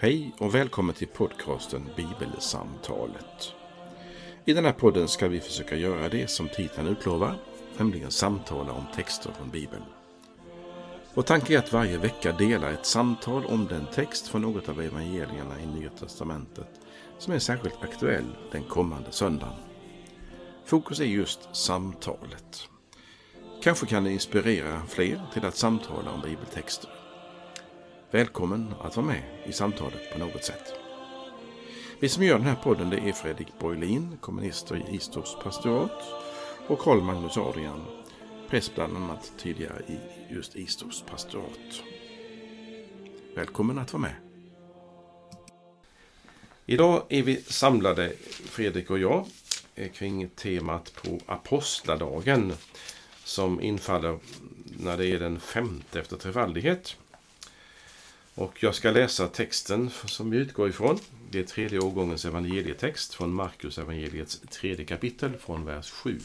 Hej och välkommen till podcasten Bibelsamtalet. I den här podden ska vi försöka göra det som titeln utlovar, nämligen samtala om texter från Bibeln. Vår tanke är att varje vecka dela ett samtal om den text från något av evangelierna i Nya Testamentet som är särskilt aktuell den kommande söndagen. Fokus är just samtalet. Kanske kan det inspirera fler till att samtala om bibeltexter. Välkommen att vara med i samtalet på något sätt. Vi som gör den här podden, det är Fredrik Borglin, kommunister i Istors pastorat, och Karl Magnus Adrian, präst bland annat tidigare i just Istors pastorat. Välkommen att vara med. Idag är vi samlade, Fredrik och jag, kring temat på Apostladagen som infaller när det är den 5:e efter Trefaldighet. Och jag ska läsa texten som vi utgår ifrån. Det är tredje årgångens evangelietext från Markus evangeliets 3:e kapitel från vers 7.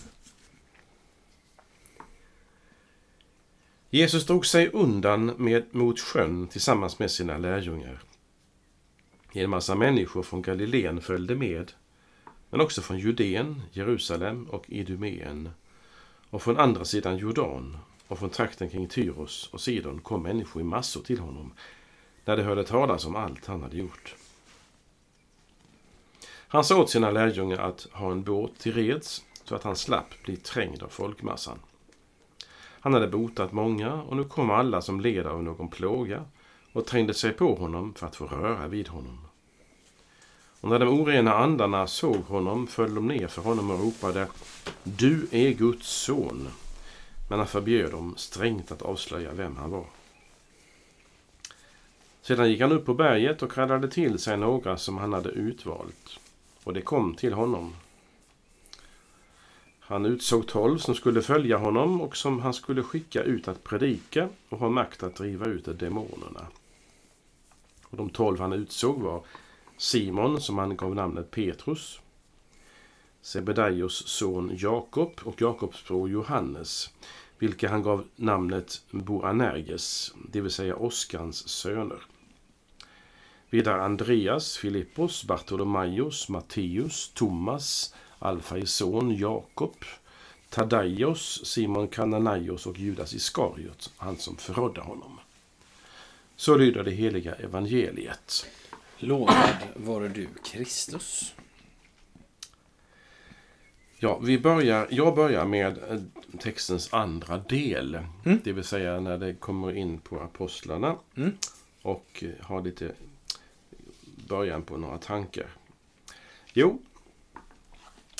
Jesus drog sig undan mot sjön tillsammans med sina lärjungar. En massa människor från Galileen följde med, men också från Judén, Jerusalem och Idumeen, och från andra sidan Jordan, och från trakten kring Tyros och Sidon kom människor i massor till honom när de hörde talas om allt han hade gjort. Han sa åt sina lärjungar att ha en båt till reds så att han slapp bli trängd av folkmassan. Han hade botat många och nu kom alla som led av någon plåga och trängde sig på honom för att få röra vid honom. Och när de orena andarna såg honom föll de ner för honom och ropade: "Du är Guds son." Men han förbjöd dem strängt att avslöja vem han var. Sedan gick han upp på berget och kallade till sig några som han hade utvalt, och det kom till honom. Han utsåg 12 som skulle följa honom och som han skulle skicka ut att predika och ha makt att driva ut demonerna. Och de 12 han utsåg var Simon, som han gav namnet Petrus, Sebedaios son Jakob och Jakobs bror Johannes, vilka han gav namnet Boanerges, det vill säga Oskans söner. Vidare Andreas, Filippos, Bartolomaios, Matteus, Thomas, Alfais son Jakob, Tadaios, Simon Kananaios och Judas Iskariot, han som förrådde honom. Så lyder det heliga evangeliet. Lovad vare du, Kristus. Ja, jag börjar med textens andra del, det vill säga när det kommer in på apostlarna och har lite början på några tankar. Jo,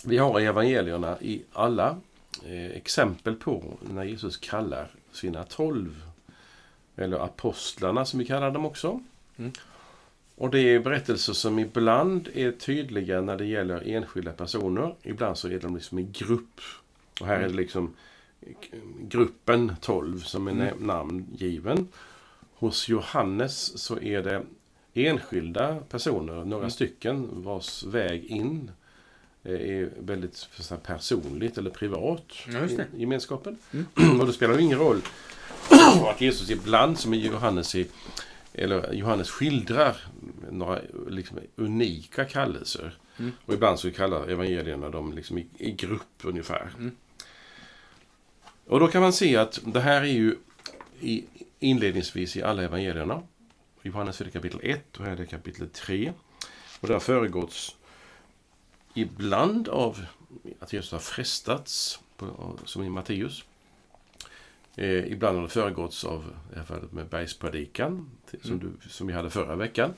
vi har i evangelierna i alla exempel på när Jesus kallar sina 12, eller apostlarna som vi kallar dem också. Och det är berättelser som ibland är tydliga när det gäller enskilda personer. Ibland så är de liksom i grupp. Och här är det liksom gruppen 12 som är namngiven. Hos Johannes så är det enskilda personer, några stycken, vars väg in är väldigt så här personligt eller privat i gemenskapen. Och det spelar ingen roll att Jesus ibland, som i Johannes i eller Johannes, skildrar några liksom unika kallelser. Och ibland så kallar evangelierna dem liksom i grupp ungefär. Och då kan man se att det här är ju inledningsvis i alla evangelierna. Johannes är det kapitel 1 och här är det kapitel 3. Och det har föregåtts ibland av att Jesus har frestats, som i Matteus. Ibland har det föregåtts av i alla fall med bergspredikan som vi hade förra veckan.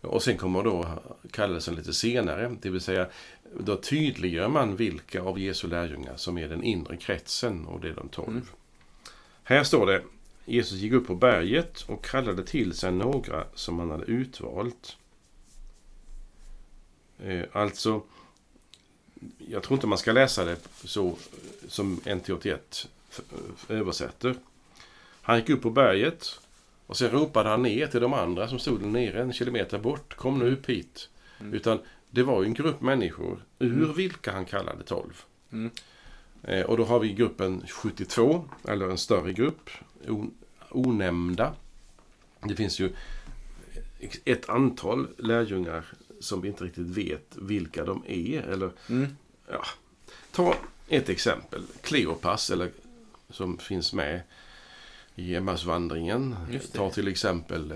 Och sen kommer då kallelsen lite senare, det vill säga då tydliggör man vilka av Jesu lärjungar som är den inre kretsen, och det är de 12. Här står det: Jesus gick upp på berget och kallade till sig några som han hade utvalt. Alltså, jag tror inte man ska läsa det så som NT81 översätter. Han gick upp på berget och sen ropade han ner till de andra som stod nere 1 kilometer bort: "Kom nu upp hit." Utan det var ju en grupp människor ur vilka han kallade 12. Och då har vi gruppen 72, eller en större grupp, onämnda. Det finns ju ett antal lärjungar som vi inte riktigt vet vilka de är. Eller, ja. Ta ett exempel. Kleopas, eller, som finns med i Emmausvandringen. Ta till exempel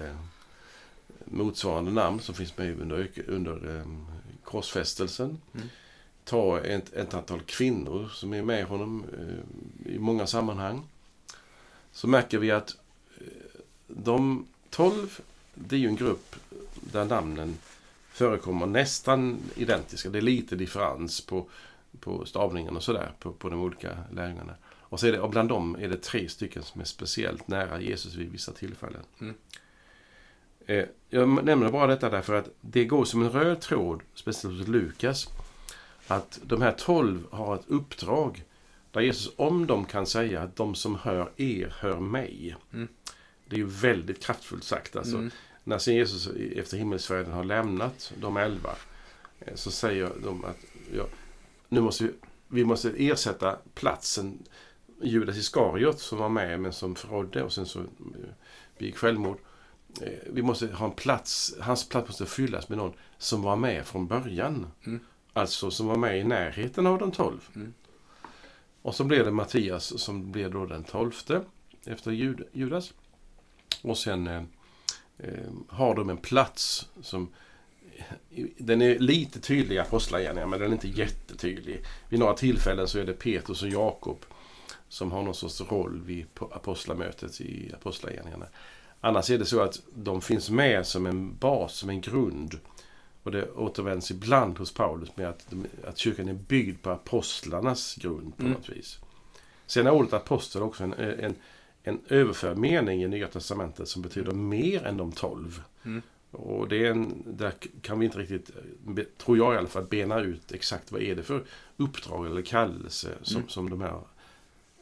motsvarande namn som finns med under korsfästelsen. Ta ett antal kvinnor som är med honom i många sammanhang. Så märker vi att de 12, det är ju en grupp där namnen förekommer nästan identiska. Det är lite differens på stavningen och sådär på de olika lärjungarna. Och så är det, och bland dem är det 3 stycken som är speciellt nära Jesus vid vissa tillfällen. Jag nämner bara detta därför att det går som en röd tråd, speciellt hos Lukas, att de här 12 har ett uppdrag där Jesus, om de kan säga att de som hör er hör mig. Det är ju väldigt kraftfullt sagt. Alltså, när sen Jesus efter himmelsfärden har lämnat de 11, så säger de att nu måste vi måste ersätta platsen Judas Iskariot som var med men som förrådde och sen så begick självmord. Vi måste ha en plats, hans plats måste fyllas med någon som var med från början. Alltså som var med i närheten av de 12. Och så blev det Mattias som blev då den 12:e efter Judas. Och sen har de en plats som den är lite tydlig i Apostlagärningarna, men den är inte jättetydlig. Vid några tillfällen så är det Petrus och Jakob som har någon sorts roll vid apostlamötet i Apostlagärningarna. Annars är det så att de finns med som en bas, som en grund. Och det återvänds ibland hos Paulus med att kyrkan är byggd på apostlarnas grund på något vis. Sen är ordet apostel också en överförd mening i Nya Testamentet som betyder mer än de 12. Och det är där kan vi inte riktigt, tror jag i alla fall, bena ut exakt vad är det för uppdrag eller kallelse som de här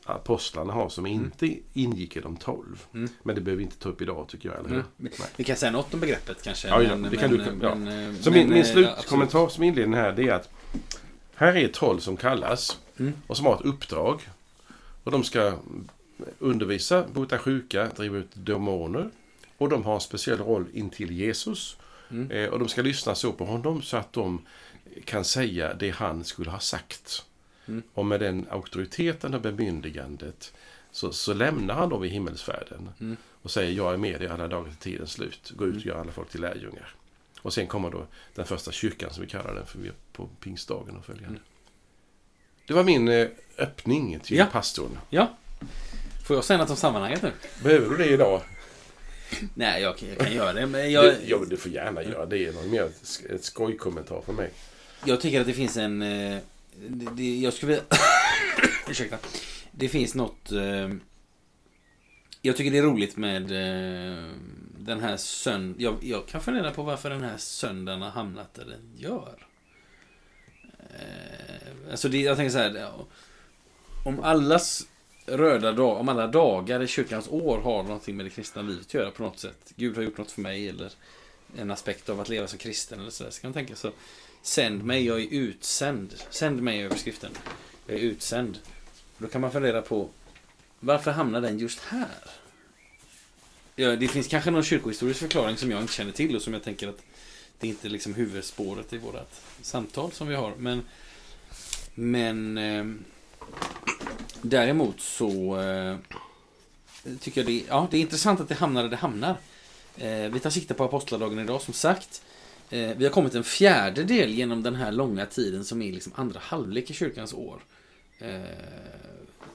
apostlarna har som inte ingick i de 12. Men det behöver vi inte ta upp idag, tycker jag. Eller hur? Vi kan säga något om begreppet kanske. Så min slutkommentar som inledning här, det är att här är 12 som kallas och som har ett uppdrag. Och de ska undervisa, bota sjuka, driva ut demoner. Och de har en speciell roll intill Jesus. Och de ska lyssna så på honom så att de kan säga det han skulle ha sagt. Och med den auktoriteten och bemyndigandet så lämnar han dem i himmelsfärden. Och säger, jag är med i alla dagar till tidens slut. Gå ut och gör alla folk till lärjungar. Och sen kommer då den första kyrkan som vi kallar den för på pingstdagen och följande. Det var min öppning till pastorn. Ja. Får jag säga något om sammanhanget nu? Behöver du det idag? Nej, jag kan göra det. Men du får gärna göra det. Det är något mer ett skojkommentar för mig. Jag tycker att det finns en... jag skulle... Ursäkta. Det finns något... Jag tycker det är roligt med den här söndagen. Jag kan fundera på varför den här söndagen har hamnat där den gör. Alltså jag tänker så här... Om allas... röda dag, om alla dagar i kyrkans år har någonting med det kristna livet att göra på något sätt. Gud har gjort något för mig eller en aspekt av att leva som kristen eller sådär. Så kan man tänka så, sänd mig, jag är utsänd. Sänd mig över skriften. Jag är utsänd. Då kan man fundera på varför hamnar den just här? Ja, det finns kanske någon kyrkohistorisk förklaring som jag inte känner till och som jag tänker att det inte är liksom huvudspåret i vårt samtal som vi har. Men däremot så tycker jag det är intressant att det hamnar. Vi tar sikte på Apostladagen idag som sagt. Vi har kommit en fjärdedel genom den här långa tiden som är liksom andra halvlek i kyrkans år.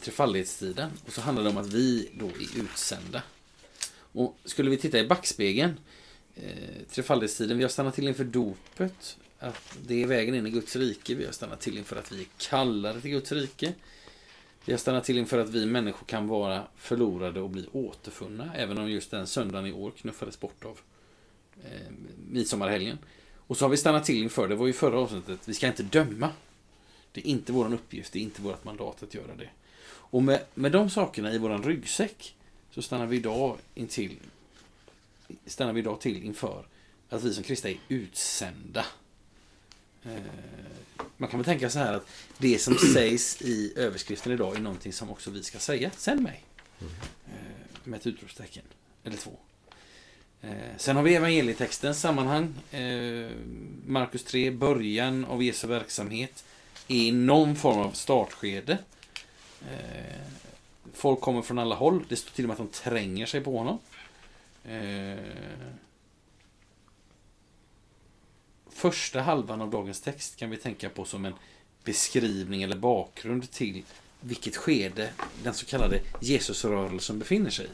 Trefaldighetstiden. Och så handlar det om att vi då är utsända. Och skulle vi titta i backspegeln, trefaldighetstiden, vi har stannat till inför dopet, att det är vägen in i Guds rike. Vi har stannat till inför att vi är kallade till Guds rike. Vi har stannat till inför att vi människor kan vara förlorade och bli återfunna. Även om just den söndagen i år knuffades bort av midsommarhelgen. Och så har vi stannat till inför, det var ju förra avsnittet, vi ska inte döma. Det är inte vår uppgift, det är inte vårt mandat att göra det. Och med de sakerna i vår ryggsäck så stannar vi idag till inför att vi som kristna är utsända. Man kan väl tänka så här att det som sägs i överskriften idag är någonting som också vi ska säga. Sänd mig. Med ett utropstecken. Eller 2. Sen har vi evangelietextens sammanhang. Markus 3, början av Jesu verksamhet i någon form av startskede. Folk kommer från alla håll. Det står till och med att de tränger sig på honom. Första halvan av dagens text kan vi tänka på som en beskrivning eller bakgrund till vilket skede den så kallade Jesusrörelsen befinner sig i.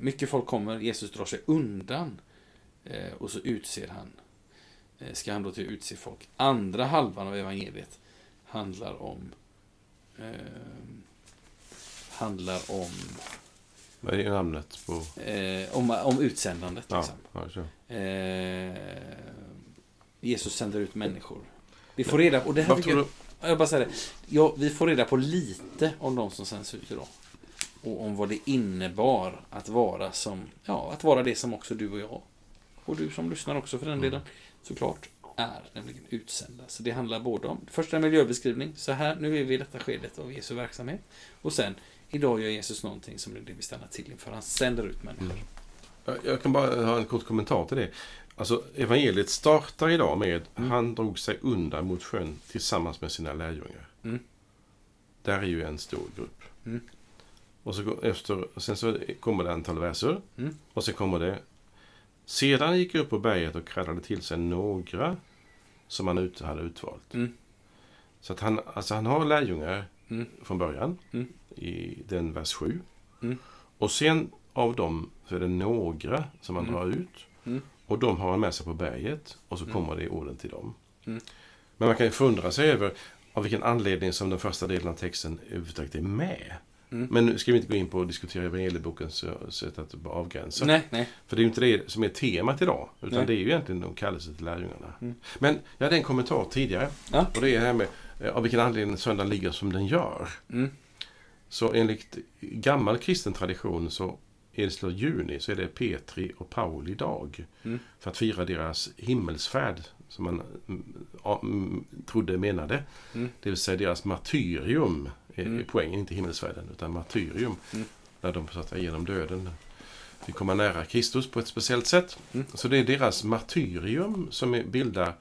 Mycket folk kommer, Jesus drar sig undan och så utser han. Ska han då till utse folk. Andra halvan av evangeliet handlar om vad är namnet på? Om utsändandet. Ja, liksom. Jesus sänder ut människor. Vi får reda på, och det här vi får reda på lite om de som sänds ut idag. Och om vad det innebar att vara det som också du och jag, och du som lyssnar också för den delen, såklart är, nämligen utsända. Så det handlar både om första miljöbeskrivning, så här, nu är vi i detta skedet av Jesu verksamhet, och sen, idag gör Jesus någonting som det vi stannar till inför, han sänder ut människor. Jag kan bara ha en kort kommentar till det. Alltså, evangeliet startar idag med han drog sig undan mot sjön tillsammans med sina lärjungar. Där är ju en stor grupp. Och så sen så kommer det antal verser. Och sen kommer det. Sedan gick upp på berget och kallade till sig några som han hade utvalt. Så att han har lärjungar från början i den vers 7. Och sen av dem så är det några som han drar ut. Och de har han med sig på berget. Och så kommer det orden till dem. Men man kan ju fundra sig över av vilken anledning som den första delen av texten överhuvudtaget är med. Men nu ska vi inte gå in på att diskutera evangeliebokens sätt att avgränsa. Nej. För det är ju inte det som är temat idag. Utan det är ju egentligen de kallelser till lärjungarna. Men jag hade en kommentar tidigare. Ja. Och det är det här med av vilken anledning söndagen ligger som den gör. Så enligt gammal kristen tradition så är det slutet av juni så är det Petri och Pauli dag. För att fira deras himmelsfärd som man trodde menade. Det vill säga deras martyrium. Poängen, inte himmelsfärden utan martyrium, när de satt igenom döden vi kommer nära Kristus på ett speciellt sätt. Så det är deras martyrium som bildar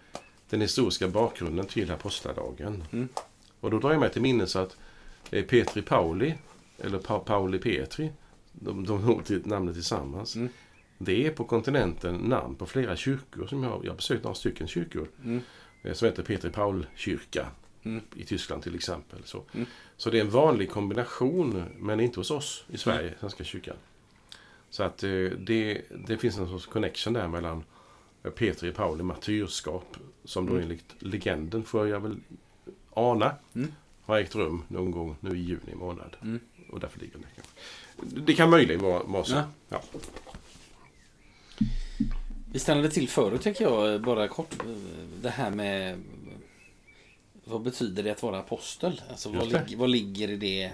den historiska bakgrunden till Apostladagen. Och då drar jag mig till minnes att Petri Pauli eller Pauli Petri, de har namnet tillsammans. Det är på kontinenten namn på flera kyrkor som jag har besökt, några stycken kyrkor som heter Petri Paul kyrka. I Tyskland till exempel. Så det är en vanlig kombination, men inte hos oss i Sverige, Svenska kyrkan. Så att det finns en sorts connection där mellan Petri och Pauli martyrskap som då enligt legenden får jag väl ana har ägt rum någon gång nu i juni månad. Och därför ligger det. Det kan möjligen vara så. Ja. Vi stannade till förut tycker jag, bara kort det här med vad betyder det att vara apostel? Alltså, vad ligger i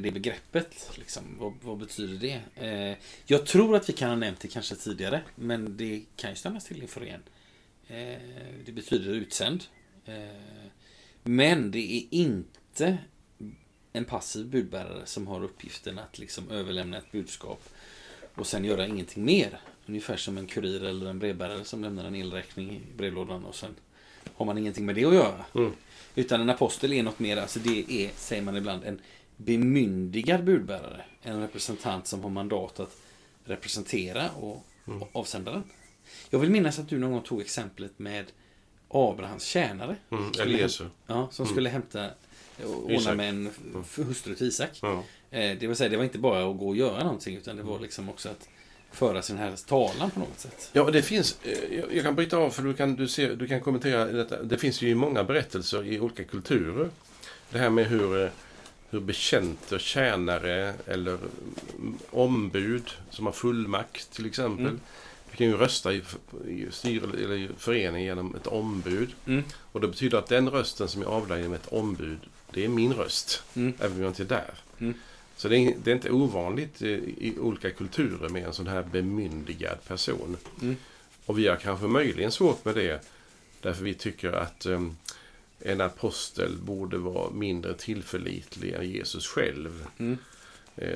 det begreppet? Liksom? Vad betyder det? Jag tror att vi kan ha nämnt det kanske tidigare, men det kan ju stannas till inför igen. Det betyder utsänd. Men det är inte en passiv budbärare som har uppgiften att liksom överlämna ett budskap och sen göra ingenting mer. Ungefär som en kurir eller en brevbärare som lämnar en elräkning i brevlådan och sen har man ingenting med det att göra. Utan en apostel är något mer, alltså det är, säger man ibland, en bemyndigad budbärare. En representant som har mandat att representera och avsändaren. Jag vill minnas att du någon gång tog exemplet med Abrahams tjänare. Skulle hämta och ordna med en hustru till Isak. Det vill säga, det var inte bara att gå och göra någonting, utan det var liksom också att föra sin här talan på något sätt. Ja, det finns, jag kan bryta av för du kan kommentera detta. Det finns ju många berättelser i olika kulturer. Det här med hur bekännare, tjänare eller ombud som har fullmakt till exempel. Vi kan ju rösta i eller förening genom ett ombud. Och det betyder att den rösten som är avlagd genom ett ombud, det är min röst. Även om jag inte är där. Så det är inte ovanligt i olika kulturer med en sån här bemyndigad person. Och vi har kanske möjligen svårt med det. Därför vi tycker att en apostel borde vara mindre tillförlitlig än Jesus själv.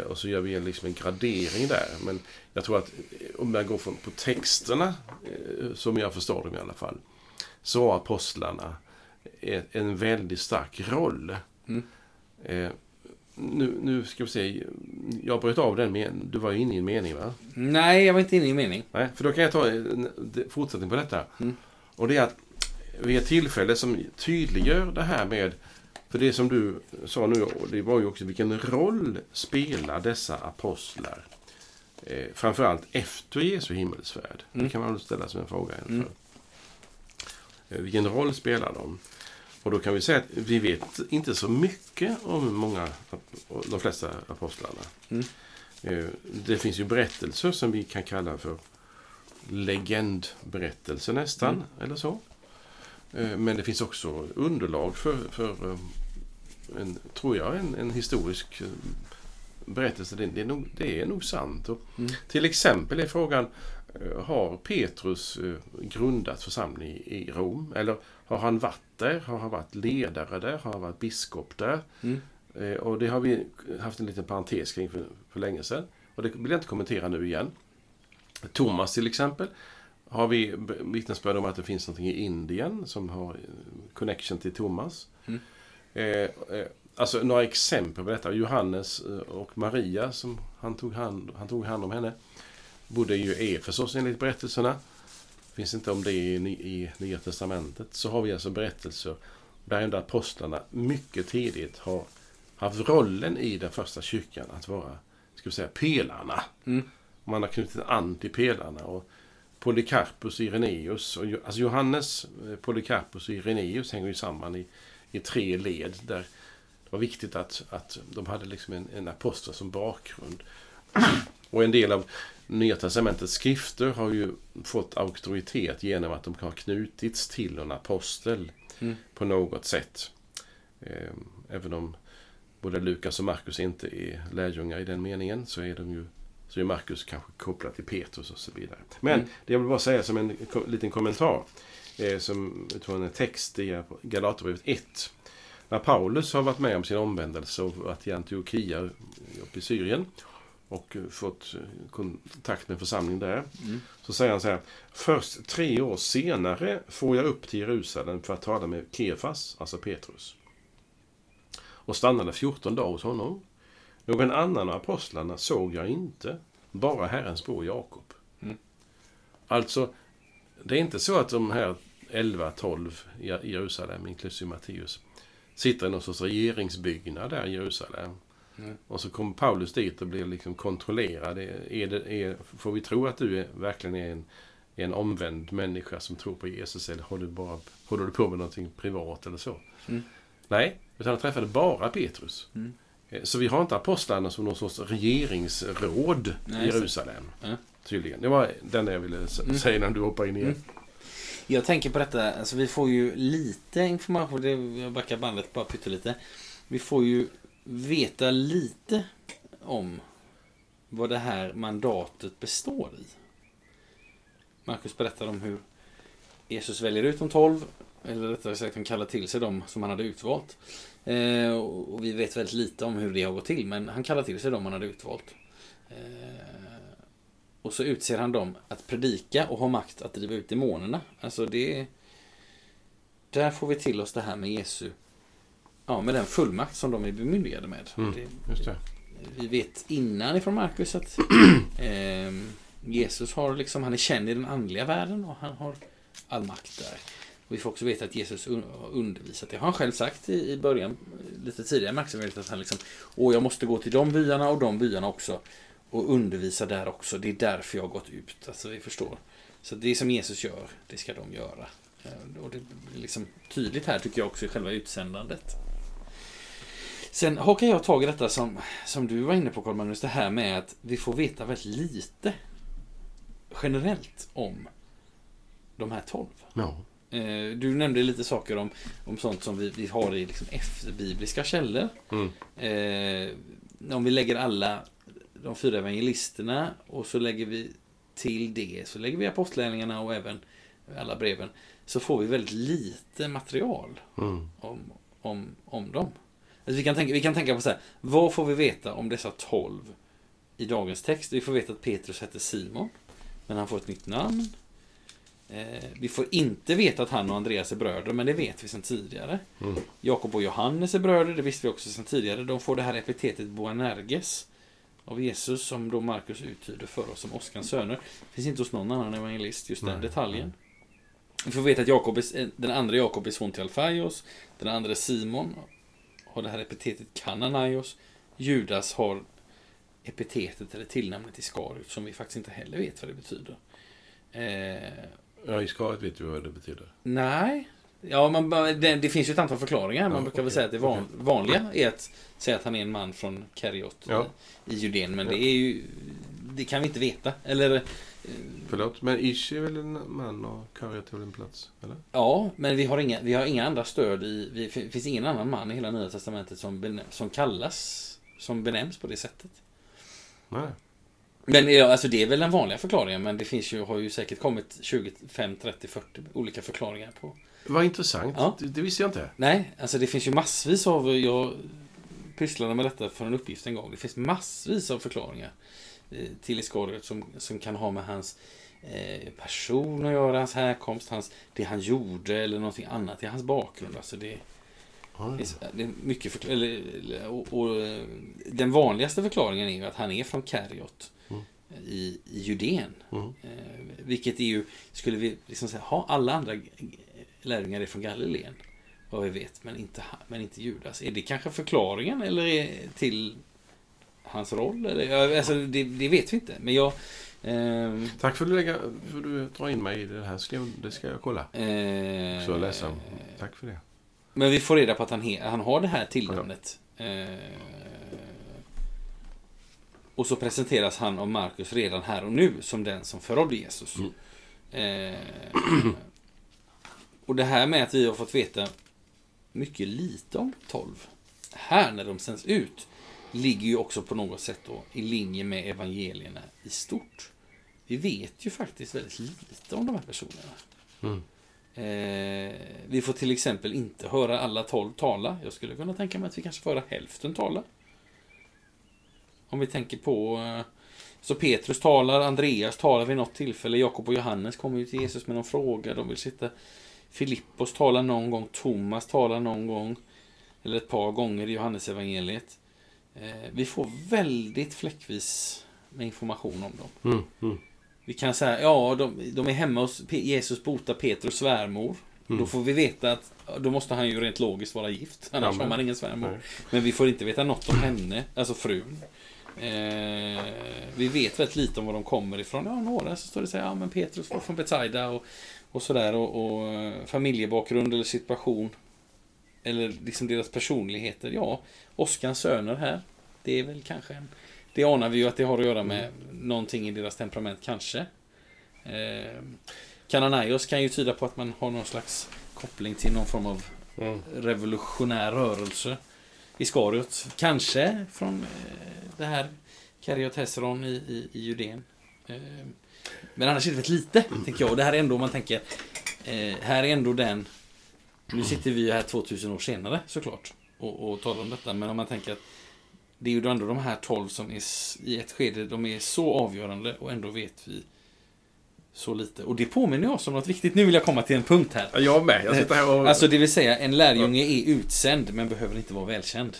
Och så gör vi liksom en gradering där. Men jag tror att om jag går på texterna, som jag förstår dem i alla fall, så har apostlarna en väldigt stark roll. Mm. Nu ska vi se, jag bröt av den meningen. Du var ju inne i en mening, va? Nej, jag var inte inne i en mening. Nej, för då kan jag ta fortsättning på detta. Mm. Och det är att vi har tillfälle som tydliggör det här med, för det som du sa nu, det var ju också vilken roll spelar dessa apostlar, framförallt efter Jesu himmelsfärd. Det kan man väl ställa som en fråga inför. Mm. Vilken roll spelar de? Och då kan vi säga att vi vet inte så mycket om de flesta apostlarna. Mm. Det finns ju berättelser som vi kan kalla för legendberättelser nästan, eller så. Men det finns också underlag för en, tror jag, en historisk berättelse. Det är nog sant. Till exempel är frågan, har Petrus grundat församling i Rom? Eller har han varit där? Har han varit ledare där? Har han varit biskop där? Mm. Och det har vi haft en liten parentes kring för länge sedan. Och det vill jag inte kommentera nu igen. Thomas till exempel. Har vi vittnesbörd om att det finns någonting i Indien som har connection till Thomas. Mm. Alltså några exempel på detta. Johannes och Maria som han tog hand om henne. Bodde ju Efesos enligt berättelserna. Finns inte om det i Nya Testamentet. Så har vi alltså berättelser där ändå apostlarna mycket tidigt har haft rollen i den första kyrkan att vara, ska vi säga, pelarna. Mm. Man har knutit an till pelarna och Polycarpus, Irenaeus och alltså Johannes, Polycarpus och Irenaeus hänger ju samman i tre led där det var viktigt att de hade liksom en apostel som bakgrund. Och en del av Nya Testamentets skrifter har ju fått auktoritet genom att de har knutits till en apostel på något sätt. Även om både Lukas och Markus inte är lärjungar i den meningen, så är Markus kanske kopplad till Petrus och så vidare. Men det jag vill bara säga som en liten kommentar, som utifrån en text i Galaterbrevet 1. När Paulus har varit med om sin omvändelse och varit i Antiochia uppe i Syrien och fått kontakt med församlingen där, så säger han så här: först 3 år senare får jag upp till Jerusalem för att tala med Kefas, alltså Petrus, och stannade 14 dagar hos honom. Någon annan av apostlarna såg jag inte, bara Herrens bror Jakob. Alltså, det är inte så att de här 11-12 i Jerusalem, inklusive Matteus, sitter i någon sorts regeringsbyggnad där i Jerusalem. Och så kommer Paulus dit och blir liksom kontrollerad. Får vi tro att du verkligen är en omvänd människa som tror på Jesus, eller håller du på med någonting privat eller så? Nej, utan han träffade bara Petrus. Så vi har inte apostlarna som någon sorts regeringsråd i Jerusalem, tydligen. Det var den jag ville säga när du hoppar in igen. Jag tänker på detta, alltså vi får ju lite information, jag backar bandet bara pyttelite. Vi får ju veta lite om vad det här mandatet består i. Markus berättar om hur Jesus väljer ut de 12, eller rättare sagt han kallar till sig de som han hade utvalt. Och vi vet väldigt lite om hur det har gått till, men han kallar till sig dem han hade utvalt. Och så utser han dem att predika och ha makt att driva ut demonerna. Alltså det, där får vi till oss det här med Jesu, ja, med den fullmakt som de är bemyndigade med. Just det. Vi vet innan ifrån Markus att Jesus har liksom, han är känd i den andliga världen och han har all makt där. Och vi får också veta att Jesus har undervisat. Det har han själv sagt i början, lite tidigare Markus evangeliet, att han liksom, jag måste gå till de byarna och de byarna också och undervisa där också. Det är därför jag har gått ut. Alltså vi förstår. Så det som Jesus gör, det ska de göra. Och det är liksom tydligt här, tycker jag, också i själva utsändandet. Sen hakar jag tag i detta som du var inne på, Karl Magnus, det här med att vi får veta väldigt lite generellt om de här 12. Ja. Du nämnde lite saker om sånt som vi har i liksom bibliska källor. Om vi lägger alla de 4 evangelisterna och så lägger vi till det, så lägger vi apostlärningarna och även alla breven, så får vi väldigt lite material om dem. Alltså vi kan tänka på så här, vad får vi veta om dessa 12 i dagens text? Vi får veta att Petrus hette Simon, men han får ett nytt namn. Vi får inte veta att han och Andreas är bröder, men det vet vi sedan tidigare. Mm. Jakob och Johannes är bröder, det visste vi också sedan tidigare. De får det här epitetet Boanerges av Jesus, som då Markus uttyder för oss som Oskans söner. Det finns inte hos någon annan evangelist just den detaljen. Vi får veta att den andra Jakob är son till Alfaios, den andra Simon har det här epitetet Kananaios. Judas har epitetet eller tillnamnet Iskariot, som vi faktiskt inte heller vet vad det betyder. Ja, Iskariot vet vi vad det betyder. Nej. Ja, det finns ju ett antal förklaringar. Man brukar väl säga att det vanliga är att säga att han är en man från Kariot i Judén, men det är ju, det kan vi inte veta. Eller... Förlåt, men Ish är väl en man och Kariot är väl en plats, eller? Ja, men vi har inga andra stöd det finns ingen annan man i hela Nya Testamentet som benämns på det sättet. Nej. Men ja, alltså det är väl den vanliga förklaringen, men det finns ju, har ju säkert kommit 25, 30, 40 olika förklaringar på. Vad intressant, ja. Det visste jag inte. Nej, alltså det finns ju massvis av, jag pysslade med detta för en uppgift en gång, det finns massvis av förklaringar till Iskariot som kan ha med hans person att göra, hans härkomst, det han gjorde eller någonting annat i hans bakgrund. Alltså det är mycket och den vanligaste förklaringen är ju att han är från Kariot i Judén. Vilket är ju, skulle vi liksom säga, ha alla andra lärjungar är från Galileen vad vi vet, men inte Judas. Är det kanske förklaringen eller är till hans roll? Eller? Alltså, det vet vi inte. Men jag... Tack för att du drar in mig i det här. Det ska jag kolla. Så läsa. Tack för det. Men vi får reda på att han har det här tillnamnet. Och så presenteras han av Markus redan här och nu som den som förrådde Jesus. Och det här med att vi har fått veta mycket lite om 12 här när de sänds ut ligger ju också på något sätt då i linje med evangelierna i stort. Vi vet ju faktiskt väldigt lite om de här personerna. Vi får till exempel inte höra alla 12 tala. Jag skulle kunna tänka mig att vi kanske får höra hälften tala. Om vi tänker på... Så Petrus talar, Andreas talar vid något tillfälle, Jakob och Johannes kommer ju till Jesus med någon fråga, de vill sitta. Filippos talar någon gång, Thomas talar någon gång, eller ett par gånger i Johannes evangeliet. Vi får väldigt fläckvis med information om dem. Vi kan säga, de är hemma hos Jesus, botar Petrus svärmor. Då får vi veta att då måste han ju rent logiskt vara gift, annars har man ingen svärmor. Nej. Men vi får inte veta något om henne, alltså frun. Vi vet väldigt lite om var de kommer ifrån. Några så står det så här, men Petrus var från Betsaida och sådär, och familjebakgrund eller situation eller liksom deras personligheter. Oskans söner här, det är väl kanske det anar vi ju att det har att göra med någonting i deras temperament kanske. Kananaios kan ju tyda på att man har någon slags koppling till någon form av revolutionär rörelse. Iskariot kanske från det här Kariot Hesseron i Judén. Men annars är det lite, tänker jag. Det här är ändå, man tänker, här är ändå den... Nu sitter vi ju här 2000 år senare, såklart, och talar om detta. Men om man tänker att det är ju ändå de här 12 som är i ett skede, de är så avgörande och ändå vet vi så lite. Och det påminner jag om något viktigt. Nu vill jag komma till en punkt här. Jag med. Jag sitter här och... Alltså det vill säga, en lärjunge är utsänd men behöver inte vara välkänd.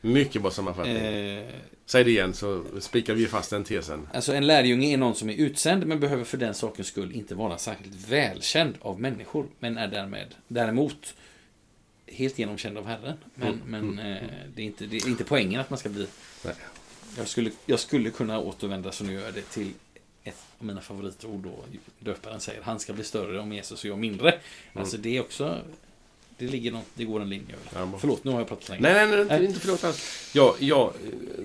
Mycket bra sammanfattning. Säg det igen så spikar vi fast den tesen. Alltså en lärjunge är någon som är utsänd men behöver för den sakens skull inte vara särskilt välkänd av människor, men är däremot helt genomkänd av Herren. Men det är inte poängen att man ska bli... Nej. Jag skulle kunna återvända, så nu gör jag det, till ett av mina favoritord då döparen säger, han ska bli större om Jesus och jag mindre. Alltså det är också... Det ligger något, det går en linje över. Ja, förlåt, nu har jag pratat länge. Nej, inte förlåt alls.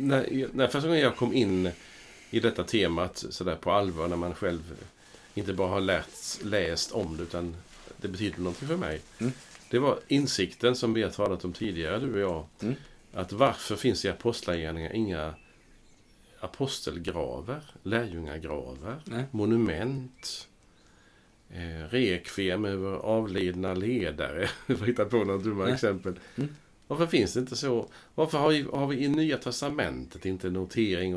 När första gången jag kom in i detta temat så där på allvar, när man själv inte bara har läst om det, utan det betyder någonting för mig. Det var insikten som vi har talat om tidigare, du och jag. Att varför finns i apostlagärningar inga apostelgraver, lärjungagraver, monument, rekvem över avledna ledare. Jag har hittat på några dumma exempel. Varför finns det inte så? Varför har vi i Nya Testamentet inte notering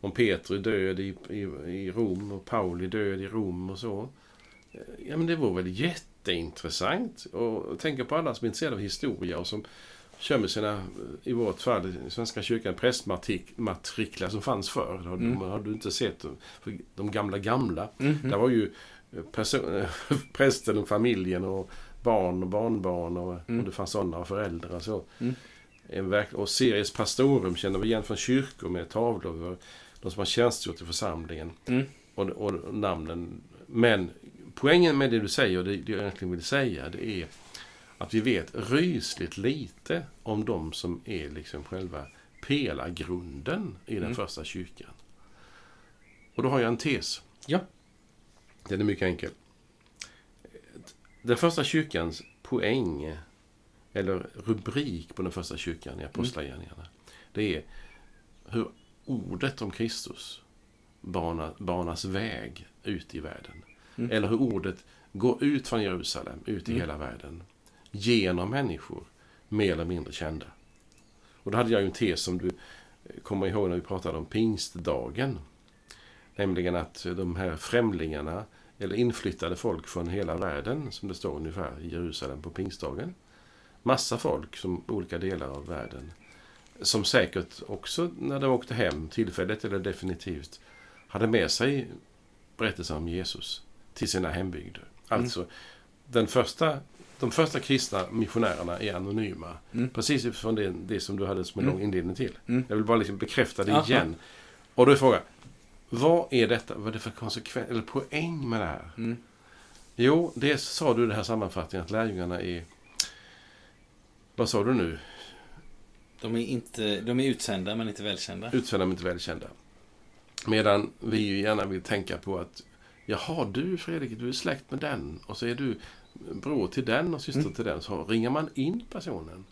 om Petrus död i Rom och Pauli död i Rom och så? Ja, men det vore väl jätteintressant. Och tänka på alla som är intresserade av historia och som kör med sina, i vårt fall, i Svenska kyrkan, prästmatriklar som fanns förr. Har du inte sett de gamla? Mm. Där var ju prästen och familjen och barn och barnbarn och det fanns sådana föräldrar. Så. Mm. Och Series Pastorum känner vi igen från kyrkor med tavlor för de som har tjänstgjort i församlingen. Mm. Och namnen. Men poängen med det du säger och det jag egentligen vill säga, det är att vi vet rysligt lite om de som är liksom själva pelargrunden i den första kyrkan. Och då har jag en tes. Ja. Den är mycket enkel. Den första kyrkans poäng eller rubrik på den första kyrkan i Apostlagärningarna, det är hur ordet om Kristus banas väg ut i världen. Mm. Eller hur ordet går ut från Jerusalem, ut i hela världen. Genom människor, mer eller mindre kända. Och då hade jag ju en tes som du kommer ihåg när vi pratade om pingstdagen. Nämligen att de här främlingarna, eller inflyttade folk från hela världen, som det står ungefär i Jerusalem på pingstdagen. Massa folk som olika delar av världen. Som säkert också när de åkte hem tillfälligt eller definitivt hade med sig berättelsen om Jesus till sina hembygder. Alltså de första kristna missionärerna är anonyma. Precis utifrån det som du hade som en lång inledning till. Jag vill bara liksom bekräfta det igen. Och då är frågan, vad är detta? Vad är det för konsekvens eller poäng med det här? Jo, det sa du i den här sammanfattningen att lärjungarna är, vad sa du nu? De är utsända men inte välkända. Utsända men inte välkända. Medan vi ju gärna vill tänka på att jaha, du Fredrik, du är släkt med den och så är du bror till den och syster till den, så ringer man in personen.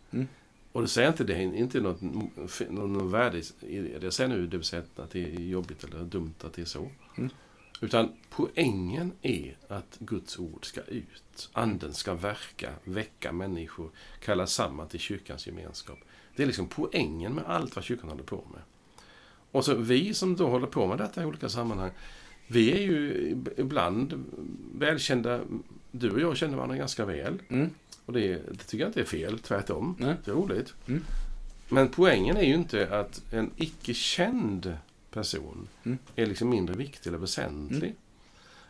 Och det säger inte det, inte någon värde i det. Det säger nu, det vill säga att det är jobbigt eller dumt att det är så. Utan poängen är att Guds ord ska ut. Anden ska verka, väcka människor, kalla samman till kyrkans gemenskap. Det är liksom poängen med allt vad kyrkan håller på med. Och så vi som då håller på med detta i olika sammanhang, vi är ju ibland välkända, du och jag känner varandra ganska väl. Och det tycker jag inte är fel, tvärtom. Nej. Det är roligt. Men poängen är ju inte att en icke-känd person är liksom mindre viktig eller väsentlig.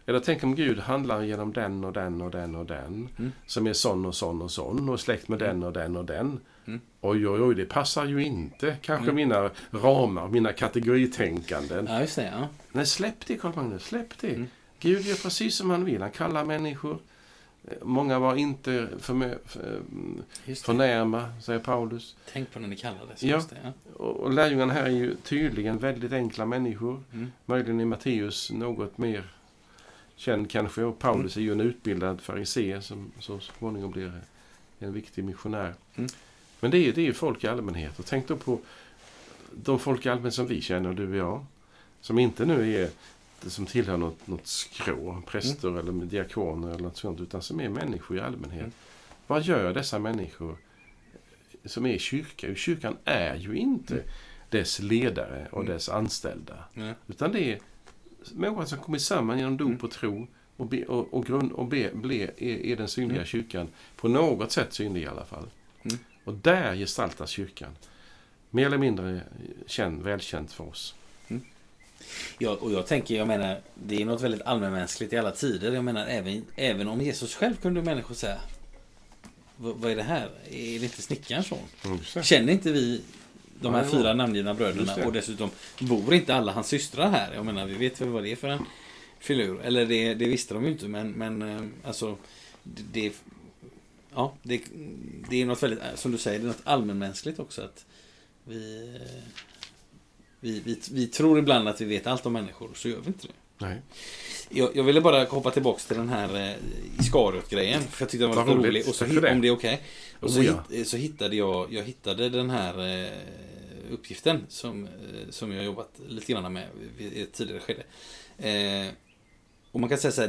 Eller tänk om Gud handlar genom den och den och den och den som är sån och sån och sån och släkt med den och den och den. Oj, det passar ju inte. Kanske mina ramar, mina kategoritänkanden. Ja, just det, ja. Nej, släpp det, Karl Magnus, släpp det. Gud gör precis som han vill. Han kallar människor. Många var inte förnärma, säger Paulus. Tänk på när ni kallades. Ja. Just det, ja. Och lärjungarna här är ju tydligen väldigt enkla människor. Möjligen i Matteus något mer känd kanske. Och Paulus är ju en utbildad farisee som så småningom blir en viktig missionär. Men det är ju folk i allmänhet. Och tänk då på de folk i allmänhet som vi känner, du och jag. Som inte nu är som tillhör något skrå, präster eller diakoner eller något sånt, utan som är människor i allmänhet. Vad gör dessa människor som är i kyrkan? Kyrkan är ju inte dess ledare och dess anställda. Utan det är några som kommer samman genom dop och tro och är den synliga kyrkan. På något sätt synlig i alla fall. Och där gestaltas kyrkan. Mer eller mindre välkänt för oss. Ja, och jag menar, det är något väldigt allmänmänskligt i alla tider. Jag menar, även om Jesus själv kunde människor säga, vad är det här? Är det inte snickarens son? Känner inte vi de här fyra namngivna bröderna? Och dessutom bor inte alla hans systrar här. Jag menar, vi vet väl vad det är för en filur. Eller det visste de ju inte, men alltså, det är något väldigt, som du säger, det är något allmänmänskligt också. Att vi tror ibland att vi vet allt om människor, så gör vi inte det. Nej. Jag ville bara hoppa tillbaka till den här Iskariot-grejen, för jag tyckte den var lite rolig. Och så om det är okej. Och så hittade jag hittade den här uppgiften som jag jobbat lite grann med i ett tidigare skede. Och man kan säga så här,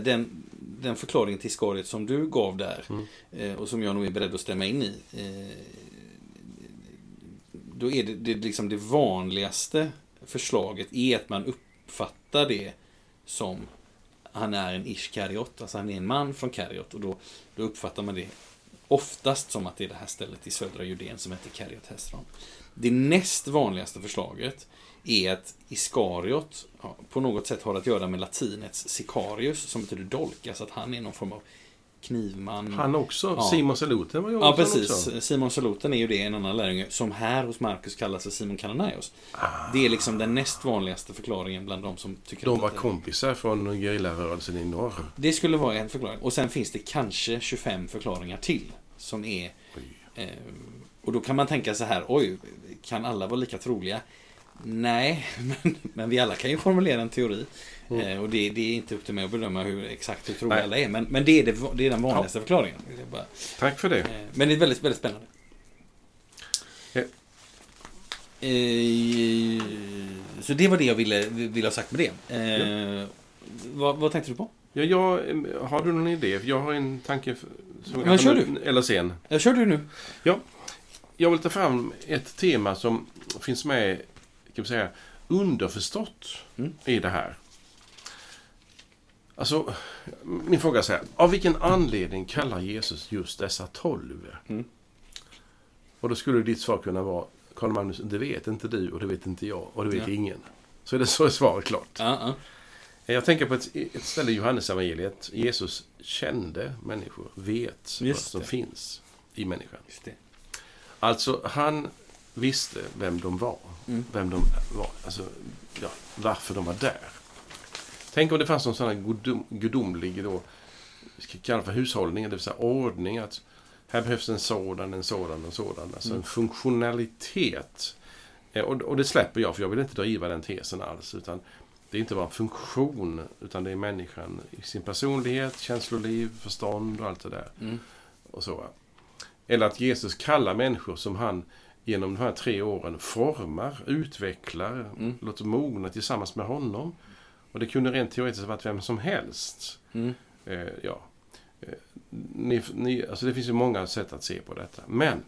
den förklaringen till Iskariot som du gav där och som jag nog är beredd att stämma in i, då är det liksom det vanligaste förslaget är att man uppfattar det som han är en Iskariot, alltså han är en man från Kariot, och då uppfattar man det oftast som att det är det här stället i södra Judén som heter Kariot Hesron. Det näst vanligaste förslaget är att Iskariot på något sätt har att göra med latinets Sicarius, som betyder dolk, alltså att han är någon form av knivman. Han också, ja. Simon Seloten var ju också. Ja, precis. Också. Simon Seloten är ju det, en annan lärjunge som här hos Markus kallas för Simon Kananaios. Ah. Det är liksom den näst vanligaste förklaringen bland de som tycker de var kompisar från gerillarörelsen i norr. Det skulle vara en förklaring. Och sen finns det kanske 25 förklaringar till som är... och då kan man tänka så här, oj, kan alla vara lika troliga? Nej, men vi alla kan ju formulera en teori. Och det är inte upp till mig att bedöma exakt hur troliga alla är. Men det är den vanligaste förklaringen. Bara, tack för det. Men det är väldigt, väldigt spännande. Ja. Så det var det jag ville ha sagt med det. Ja. Vad tänkte du på? Ja, har du någon idé? Jag har en tanke. Men kör du? Eller sen. Jag kör du nu. Ja. Jag vill ta fram ett tema som finns med, kan man säga, underförstått i det här. Alltså, min fråga är så här. Av vilken anledning kallar Jesus just dessa 12? Och då skulle ditt svar kunna vara, Karl Magnus, det vet inte du och det vet inte jag och det vet ingen. Så är det så svaret klart. Jag tänker på ett ställe i Johannes evangeliet. Jesus kände människor, vet vad som finns i människan. Just det. Alltså, han visste vem de var. Alltså, varför de var där. Tänk om det fanns någon sån här gudomlig då, ska kalla för hushållning, det vill säga ordning, att här behövs en sådan. Alltså en funktionalitet. Och det släpper jag, för jag vill inte driva den tesen alls, utan det är inte bara en funktion, utan det är människan i sin personlighet, känsloliv, förstånd och allt det där. Och så. Eller att Jesus kallar människor som han genom de här 3 åren formar, utvecklar, låter mogna tillsammans med honom. Och det kunde rent teoretiskt varit vem som helst. Alltså det finns ju många sätt att se på detta. Men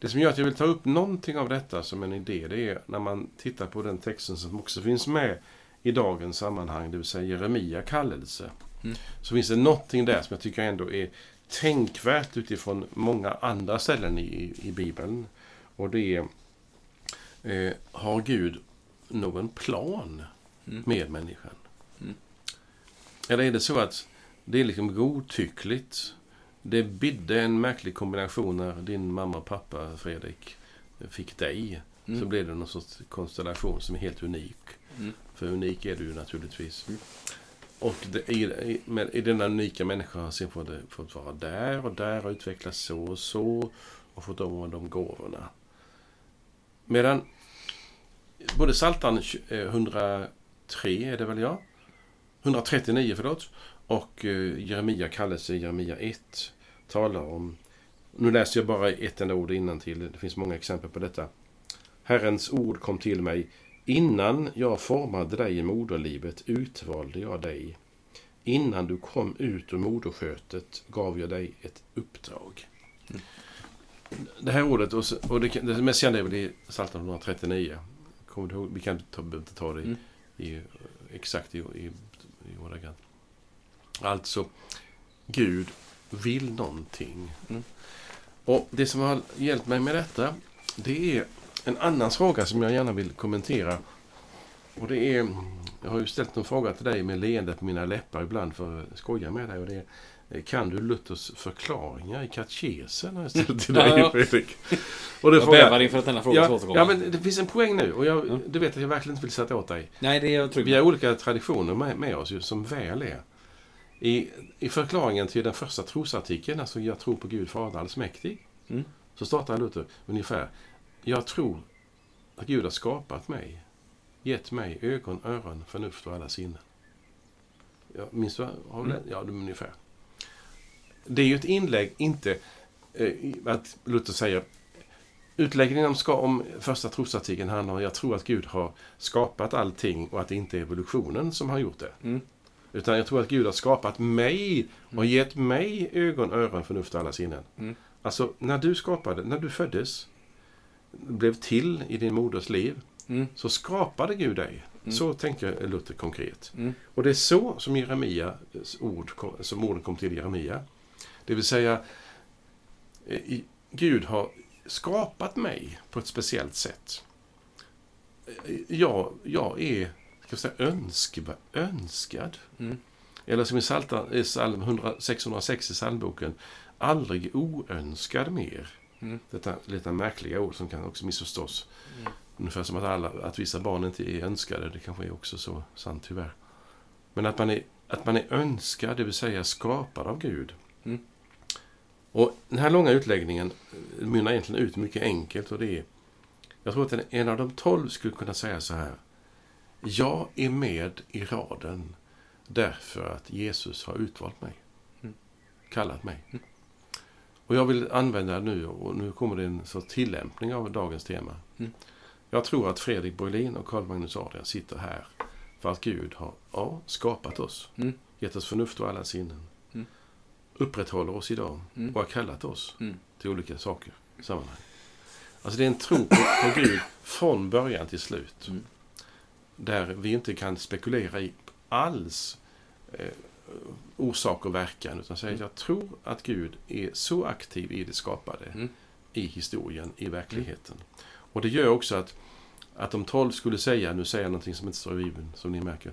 det som gör att jag vill ta upp någonting av detta som en idé, det är när man tittar på den texten som också finns med i dagens sammanhang, det vill säga Jeremia kallelse. Så finns det någonting där som jag tycker ändå är tänkvärt utifrån många andra ställen i Bibeln. Och det är, har Gud någon plan med människan? Eller är det så att det är liksom godtyckligt? Det bidde en märklig kombination när din mamma och pappa, Fredrik, fick dig. Så blev det någon sorts konstellation som är helt unik. För unik är du naturligtvis. Och i denna unika människa har sen fått vara där och utvecklas så och fått om de gåvorna. Medan både Psalm 139 är det väl 139 och Jeremia kallelse Jeremia 1 talar om, nu läser jag bara ett enda ord innantill, det finns många exempel på detta. Herrens ord kom till mig. Innan jag formade dig i moderlivet utvalde jag dig. Innan du kom ut ur moderskötet gav jag dig ett uppdrag. Det här ordet, och det mest kända är väl i Psalm 139. Kommer du ihåg? Vi kan inte ta det exakt i ordagrant. Alltså, Gud vill någonting. Och det som har hjälpt mig med detta, det är en annan fråga som jag gärna vill kommentera. Och det är, jag har ju ställt en fråga till dig med leende på mina läppar ibland för att skoja med dig, och det är, kan du Luthers förklaringar i katechesen? Har jag ställt till dig, Fredrik. Och det jag bävar inför att denna fråga är svårt att komma. Ja, men det finns en poäng nu, och du vet att jag verkligen inte vill sätta åt dig. Nej, det är jag tror. Vi har olika traditioner med oss, som väl är. I förklaringen till den första trosartikeln, alltså jag tror på Gud Fader allsmäktig, så startar Luther ungefär: jag tror att Gud har skapat mig, gett mig ögon, öron, förnuft och alla sinnen. Minns du? Ja, ungefär. Det är ju ett inlägg, inte att Luther säger utläggningen om första trosartikeln handlar om jag tror att Gud har skapat allting och att det inte är evolutionen som har gjort det. Utan jag tror att Gud har skapat mig och gett mig ögon, öron, förnuft och alla sinnen. Alltså, när du föddes blev till i din moders liv, så skapade Gud dig. Så tänker Luther konkret. Och det är så som Jeremias orden kom till Jeremia. Det vill säga, Gud har skapat mig på ett speciellt sätt. Jag är, ska jag säga, önskad. Eller som i psalm 606 i psalmboken, aldrig oönskad mer. Detta lite märkliga ord som kan också missförstås. Ungefär som att vissa barn inte är önskade. Det kanske är också så sant tyvärr. Men att man är önskad, det vill säga skapad av Gud. Och den här långa utläggningen mynnar egentligen ut mycket enkelt, och det är, jag tror att en av de 12 skulle kunna säga så här: jag är med i raden därför att Jesus har utvalt mig, kallat mig. Och jag vill använda nu, och nu kommer det en sorts tillämpning av dagens tema. Jag tror att Fredrik Borglin och Karl Magnus Adrian sitter här för att Gud har skapat oss, gett oss förnuft och alla sinnen, upprätthåller oss idag och har kallat oss till olika saker sammanhang. Alltså det är en tro på Gud från början till slut, där vi inte kan spekulera i alls orsak och verkan, utan säger att jag tror att Gud är så aktiv i det skapade, i historien, i verkligheten. Och det gör också att de 12 skulle säga, nu säger jag någonting som inte står i Bibeln som ni märker,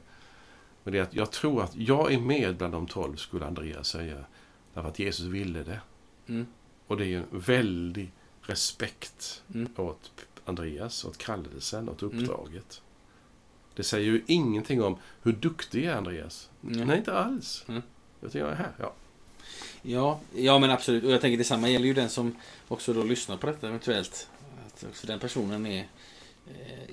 men det är att jag tror att jag är med bland de 12, skulle Andreas säga, därför att Jesus ville det. Och det är en väldig respekt åt Andreas, åt kallelsen, åt uppdraget. Det säger ju ingenting om hur duktig är Andreas. Nej, inte alls. Jag tänker, jag är här, Ja, men absolut. Och jag tänker detsamma gäller ju den som också då lyssnar på detta eventuellt. Att också den personen är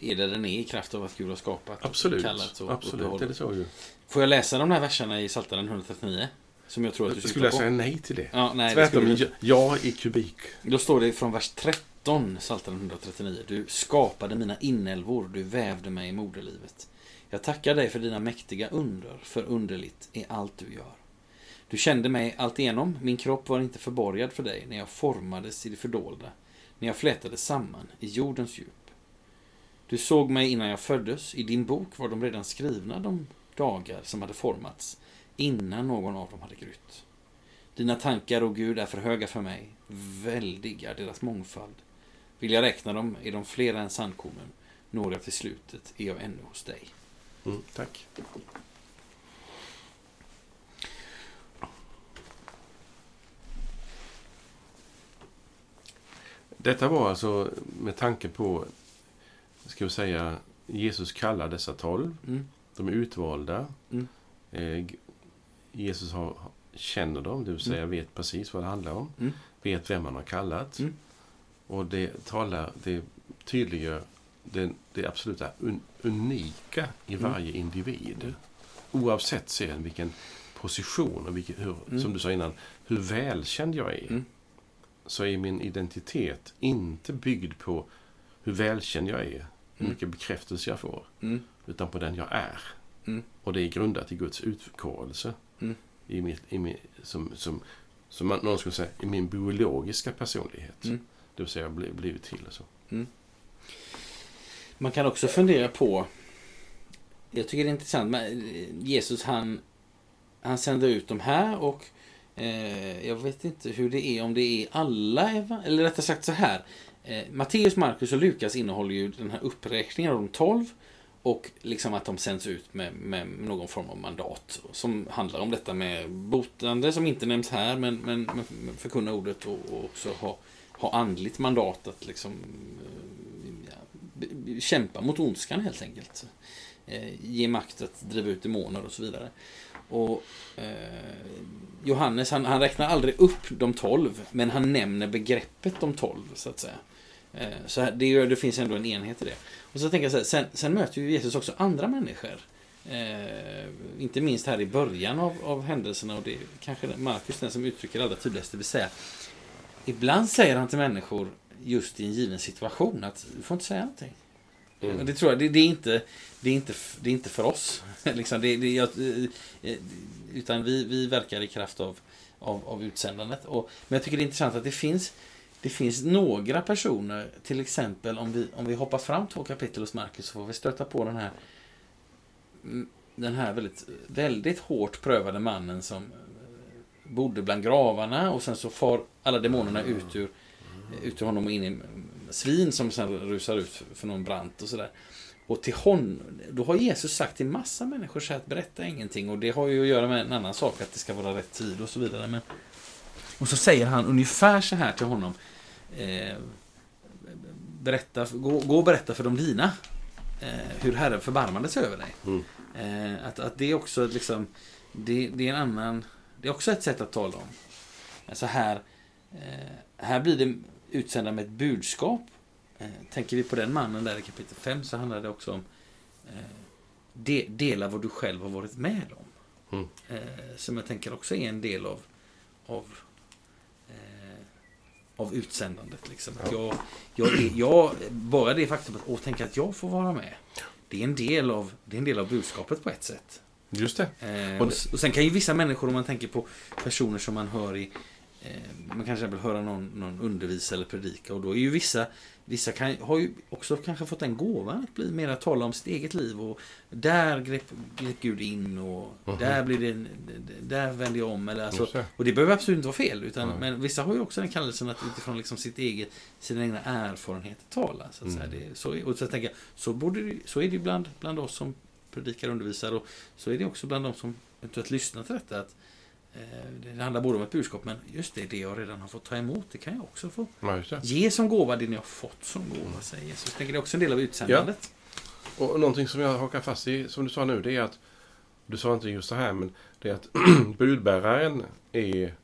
där den är i kraft av att Gud har skapat. Absolut, och absolut. Det är det så ju. Får jag läsa de här verserna i Psaltaren 139? Som jag tror att du skulle säga nej till det. Ja, nej, ja, i kubik. Då står det från vers 13, Psaltaren 139. Du skapade mina inälvor, du vävde mig i moderlivet. Jag tackar dig för dina mäktiga under, för underligt är allt du gör. Du kände mig allt igenom, min kropp var inte förborgad för dig när jag formades i det fördolda, när jag flätades samman i jordens djup. Du såg mig innan jag föddes, i din bok var de redan skrivna, de dagar som hade formats, innan någon av dem hade grytt. Dina tankar, och Gud, är för höga för mig, väldiga deras mångfald. Vill jag räkna dem är de fler än sandkornen, några till slutet är jag ännu hos dig. Tack. Detta var alltså med tanke på, ska vi säga, Jesus kallar dessa 12. De är utvalda. Jesus känner dem, det vill säga vet precis vad det handlar om. Vet vem man har kallat. Och det tydliggör det absoluta unika i varje individ. Oavsett sen vilken position och som du sa innan, hur välkänd jag är. Så är min identitet inte byggd på hur välkänd jag är, hur mycket bekräftelse jag får, utan på den jag är. Och det är grundat i Guds utkallelse, som någon skulle säga, i min biologiska personlighet. Det vill säga jag har blivit till och så. Man kan också fundera på, jag tycker det är intressant, men Jesus han sänder ut de här, och jag vet inte hur det är, om det är alla, eller rättare sagt så här, Matteus, Markus och Lukas innehåller ju den här uppräkningen av de 12, och liksom att de sänds ut med någon form av mandat som handlar om detta med botande, som inte nämns här, men förkunna ordet, och också ha andligt mandat att liksom kämpa mot ondskan helt enkelt, ge makt att driva ut demoner och så vidare. Och Johannes han räknar aldrig upp de 12, men han nämner begreppet de 12 så att säga. Så det finns ändå en enhet i det. Och så tänker jag så här, sen möter ju Jesus också andra människor. Inte minst här i början av händelserna, och det är kanske Markus den som uttrycker allra tydligast, det vill säga, ibland säger han till människor just i en given situation att du får inte säga någonting. Det tror jag, det är inte för oss liksom, utan vi verkar i kraft av utsändandet, men jag tycker det är intressant att det finns det finns några personer, till exempel om vi hoppar fram 2 kapitel hos Markus, så får vi stöta på den här väldigt, väldigt hårt prövade mannen som bodde bland gravarna, och sen så far alla demonerna ut ur honom och in i svin som sen rusar ut för någon brant och sådär. Och till honom, då har Jesus sagt till massa människor så att berätta ingenting, och det har ju att göra med en annan sak, att det ska vara rätt tid och så vidare. Men, och så säger han ungefär så här till honom, gå och berätta för de dina hur Herren förbarmade sig över dig. Mm. Att det är också liksom, det är en annan, det är också ett sätt att tala om. Alltså här blir det utsända med ett budskap. Tänker vi på den mannen där i kapitel 5, så handlar det också om dela vad du själv har varit med om. Mm. Som jag tänker också är en del av utsändandet. Liksom. Ja. Jag bara det faktum att tänka att jag får vara med, det är en del av budskapet på ett sätt. Just det. Och sen kan ju vissa människor, om man tänker på personer som man hör i, man kanske vill höra någon undervisa eller predika, och då är ju vissa har ju också kanske fått en gåva att bli mer att tala om sitt eget liv, och där grep Gud in, och där blir det, där vänder jag om, eller alltså, och det behöver absolut inte vara fel, utan men vissa har ju också den kallelsen att utifrån liksom sina egna erfarenheter tala, så att säga. Det, så, och så tänker jag, så är det bland oss som predikar och undervisar, och så är det också bland de som eventuellt lyssnar till detta, att det handlar både om ett budskap, men just det jag redan har fått ta emot, det kan jag också få ge som gåva, det ni har fått som gåva, säger Jesus. Det är också en del av utsändandet. Ja. Och någonting som jag hakar fast i, som du sa nu, det är att du sa inte just det här, men det är att budbäraren är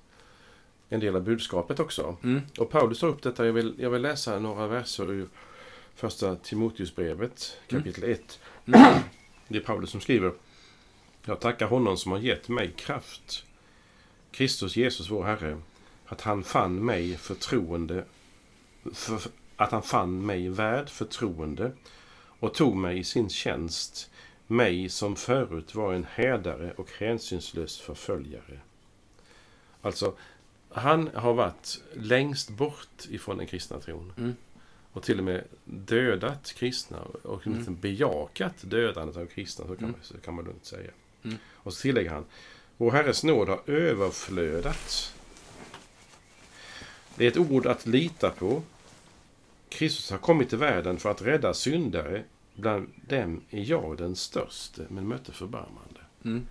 en del av budskapet också. Mm. Och Paulus tar upp detta, jag vill läsa några verser ur första Timoteusbrevet kapitel 1. Mm. Det är Paulus som skriver: jag tackar honom som har gett mig kraft, Kristus Jesus vår Herre, att han fann mig värd förtroende och tog mig i sin tjänst, mig som förut var en härdare och hänsynslös förföljare. Alltså, han har varit längst bort ifrån den kristna tron. Och till och med dödat kristna, och bejakat dödandet av kristna, så kan man lugnt säga. Och så tillägger han: vår Herres nåd har överflödat. Det är ett ord att lita på. Kristus har kommit till världen för att rädda syndare. Bland dem är jag den störste, men mötte förbarmande.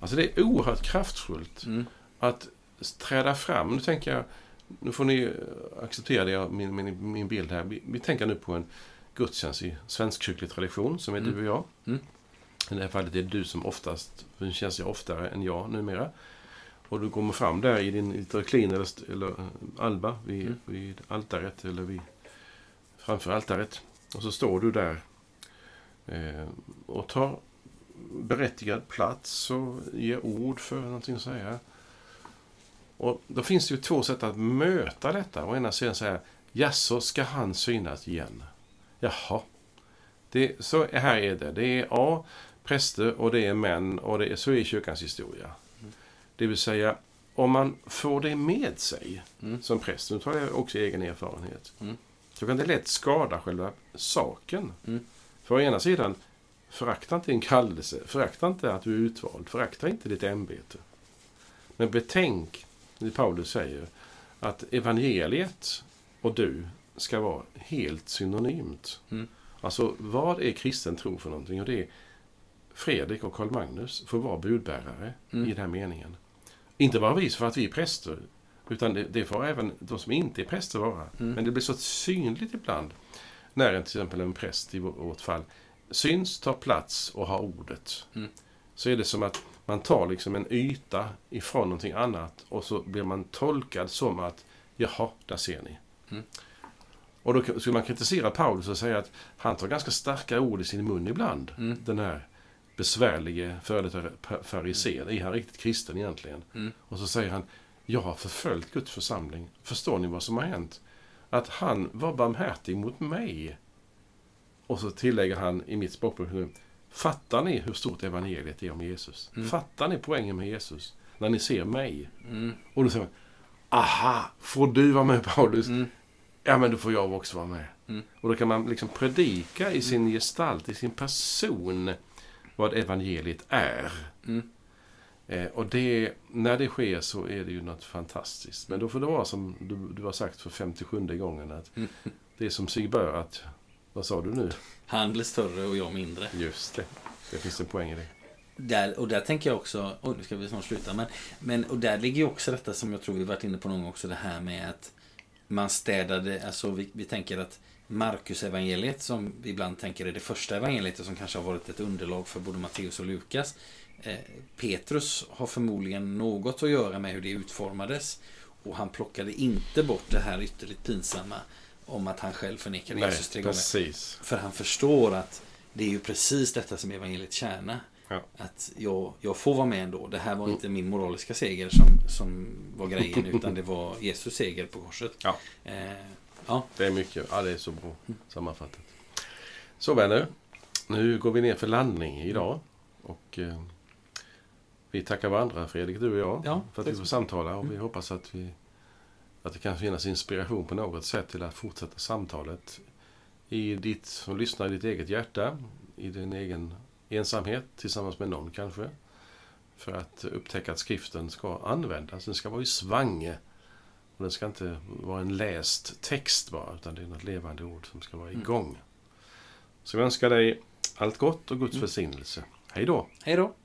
Alltså det är oerhört kraftfullt att träda fram. Nu tänker jag, nu får ni acceptera det, min bild här. Vi tänker nu på en gudstjänst i svensk kyrklig tradition, som är du och jag. I det här fallet är det du som oftast, för det känns jag oftare än jag numera. Och du kommer fram där i din klin eller alba vid altaret, eller framför altaret. Och så står du där och tar berättigad plats och ger ord för någonting att säga. Och då finns det ju två sätt att möta detta. Och ena sidan säger: jaså, ska han synas igen? Jaha. Så här är det. Det är präster och det är män, och så är kyrkans historia. Det vill säga, om man får det med sig som präst, nu tar jag också egen erfarenhet, så kan det lätt skada själva saken. För å ena sidan, förakta inte en kallelse, förakta inte att du är utvald, förakta inte ditt ämbete. Men betänk, det Paulus säger, att evangeliet och du ska vara helt synonymt. Alltså, vad är kristen tro för någonting? Och det är Fredrik och Karl Magnus får vara budbärare i den här meningen. Inte bara vis för att vi är präster, utan det får även de som inte är präster vara. Men det blir så synligt ibland när till exempel en präst i vårt fall syns, tar plats och har ordet. Så är det som att man tar liksom en yta ifrån någonting annat, och så blir man tolkad som att jaha, där ser ni. Och då skulle man kritisera Paulus och säga att han tar ganska starka ord i sin mun ibland. Den här besvärlige farisén. Är han riktigt kristen egentligen? Och så säger han: jag har förföljt Guds församling. Förstår ni vad som har hänt? Att han var barmhärtig mot mig. Och så tillägger han i mitt språkbruk nu: fattar ni hur stort evangeliet är om Jesus? Fattar ni poängen med Jesus när ni ser mig? Och då säger man: aha, får du vara med, Paulus? ja men då får jag också vara med. Mm. Och då kan man liksom predika i sin gestalt, i sin person, vad evangeliet är. Mm. Och det, när det sker så är det ju något fantastiskt. Men då får det vara som du har sagt för 57:e gången, att det är som Sigbör, att, vad sa du nu? Han blir större och jag mindre. Just det, det finns en poäng i det. Där, och där tänker jag också, och nu ska vi snart sluta, men och där ligger ju också detta som jag tror vi varit inne på någon gång också, det här med att man städade, alltså vi tänker att Markus evangeliet, som vi ibland tänker är det första evangeliet som kanske har varit ett underlag för både Matteus och Lukas, Petrus har förmodligen något att göra med hur det utformades, och han plockade inte bort det här ytterligt pinsamma om att han själv förnekade Jesus 3 gånger, för han förstår att det är ju precis detta som evangeliet kärna. Ja. Att jag får vara med ändå. Det här var inte min moraliska seger som var grejen, utan det var Jesus seger på korset. Ja. Ja. Det är mycket, ja, det är så bra sammanfattat. Så vänner, nu går vi ner för landning idag. Och vi tackar varandra, Fredrik, du och jag, ja, för att vi får samtala. Och vi hoppas att det kan finnas inspiration på något sätt till att fortsätta samtalet i ditt, som lyssnar, i ditt eget hjärta, i din egen ensamhet tillsammans med någon kanske, för att upptäcka att skriften ska användas. Den ska vara i svang, och den ska inte vara en läst text bara, utan det är något levande ord som ska vara igång. Så jag önskar dig allt gott och Guds välsignelse. Hej då! Hej då!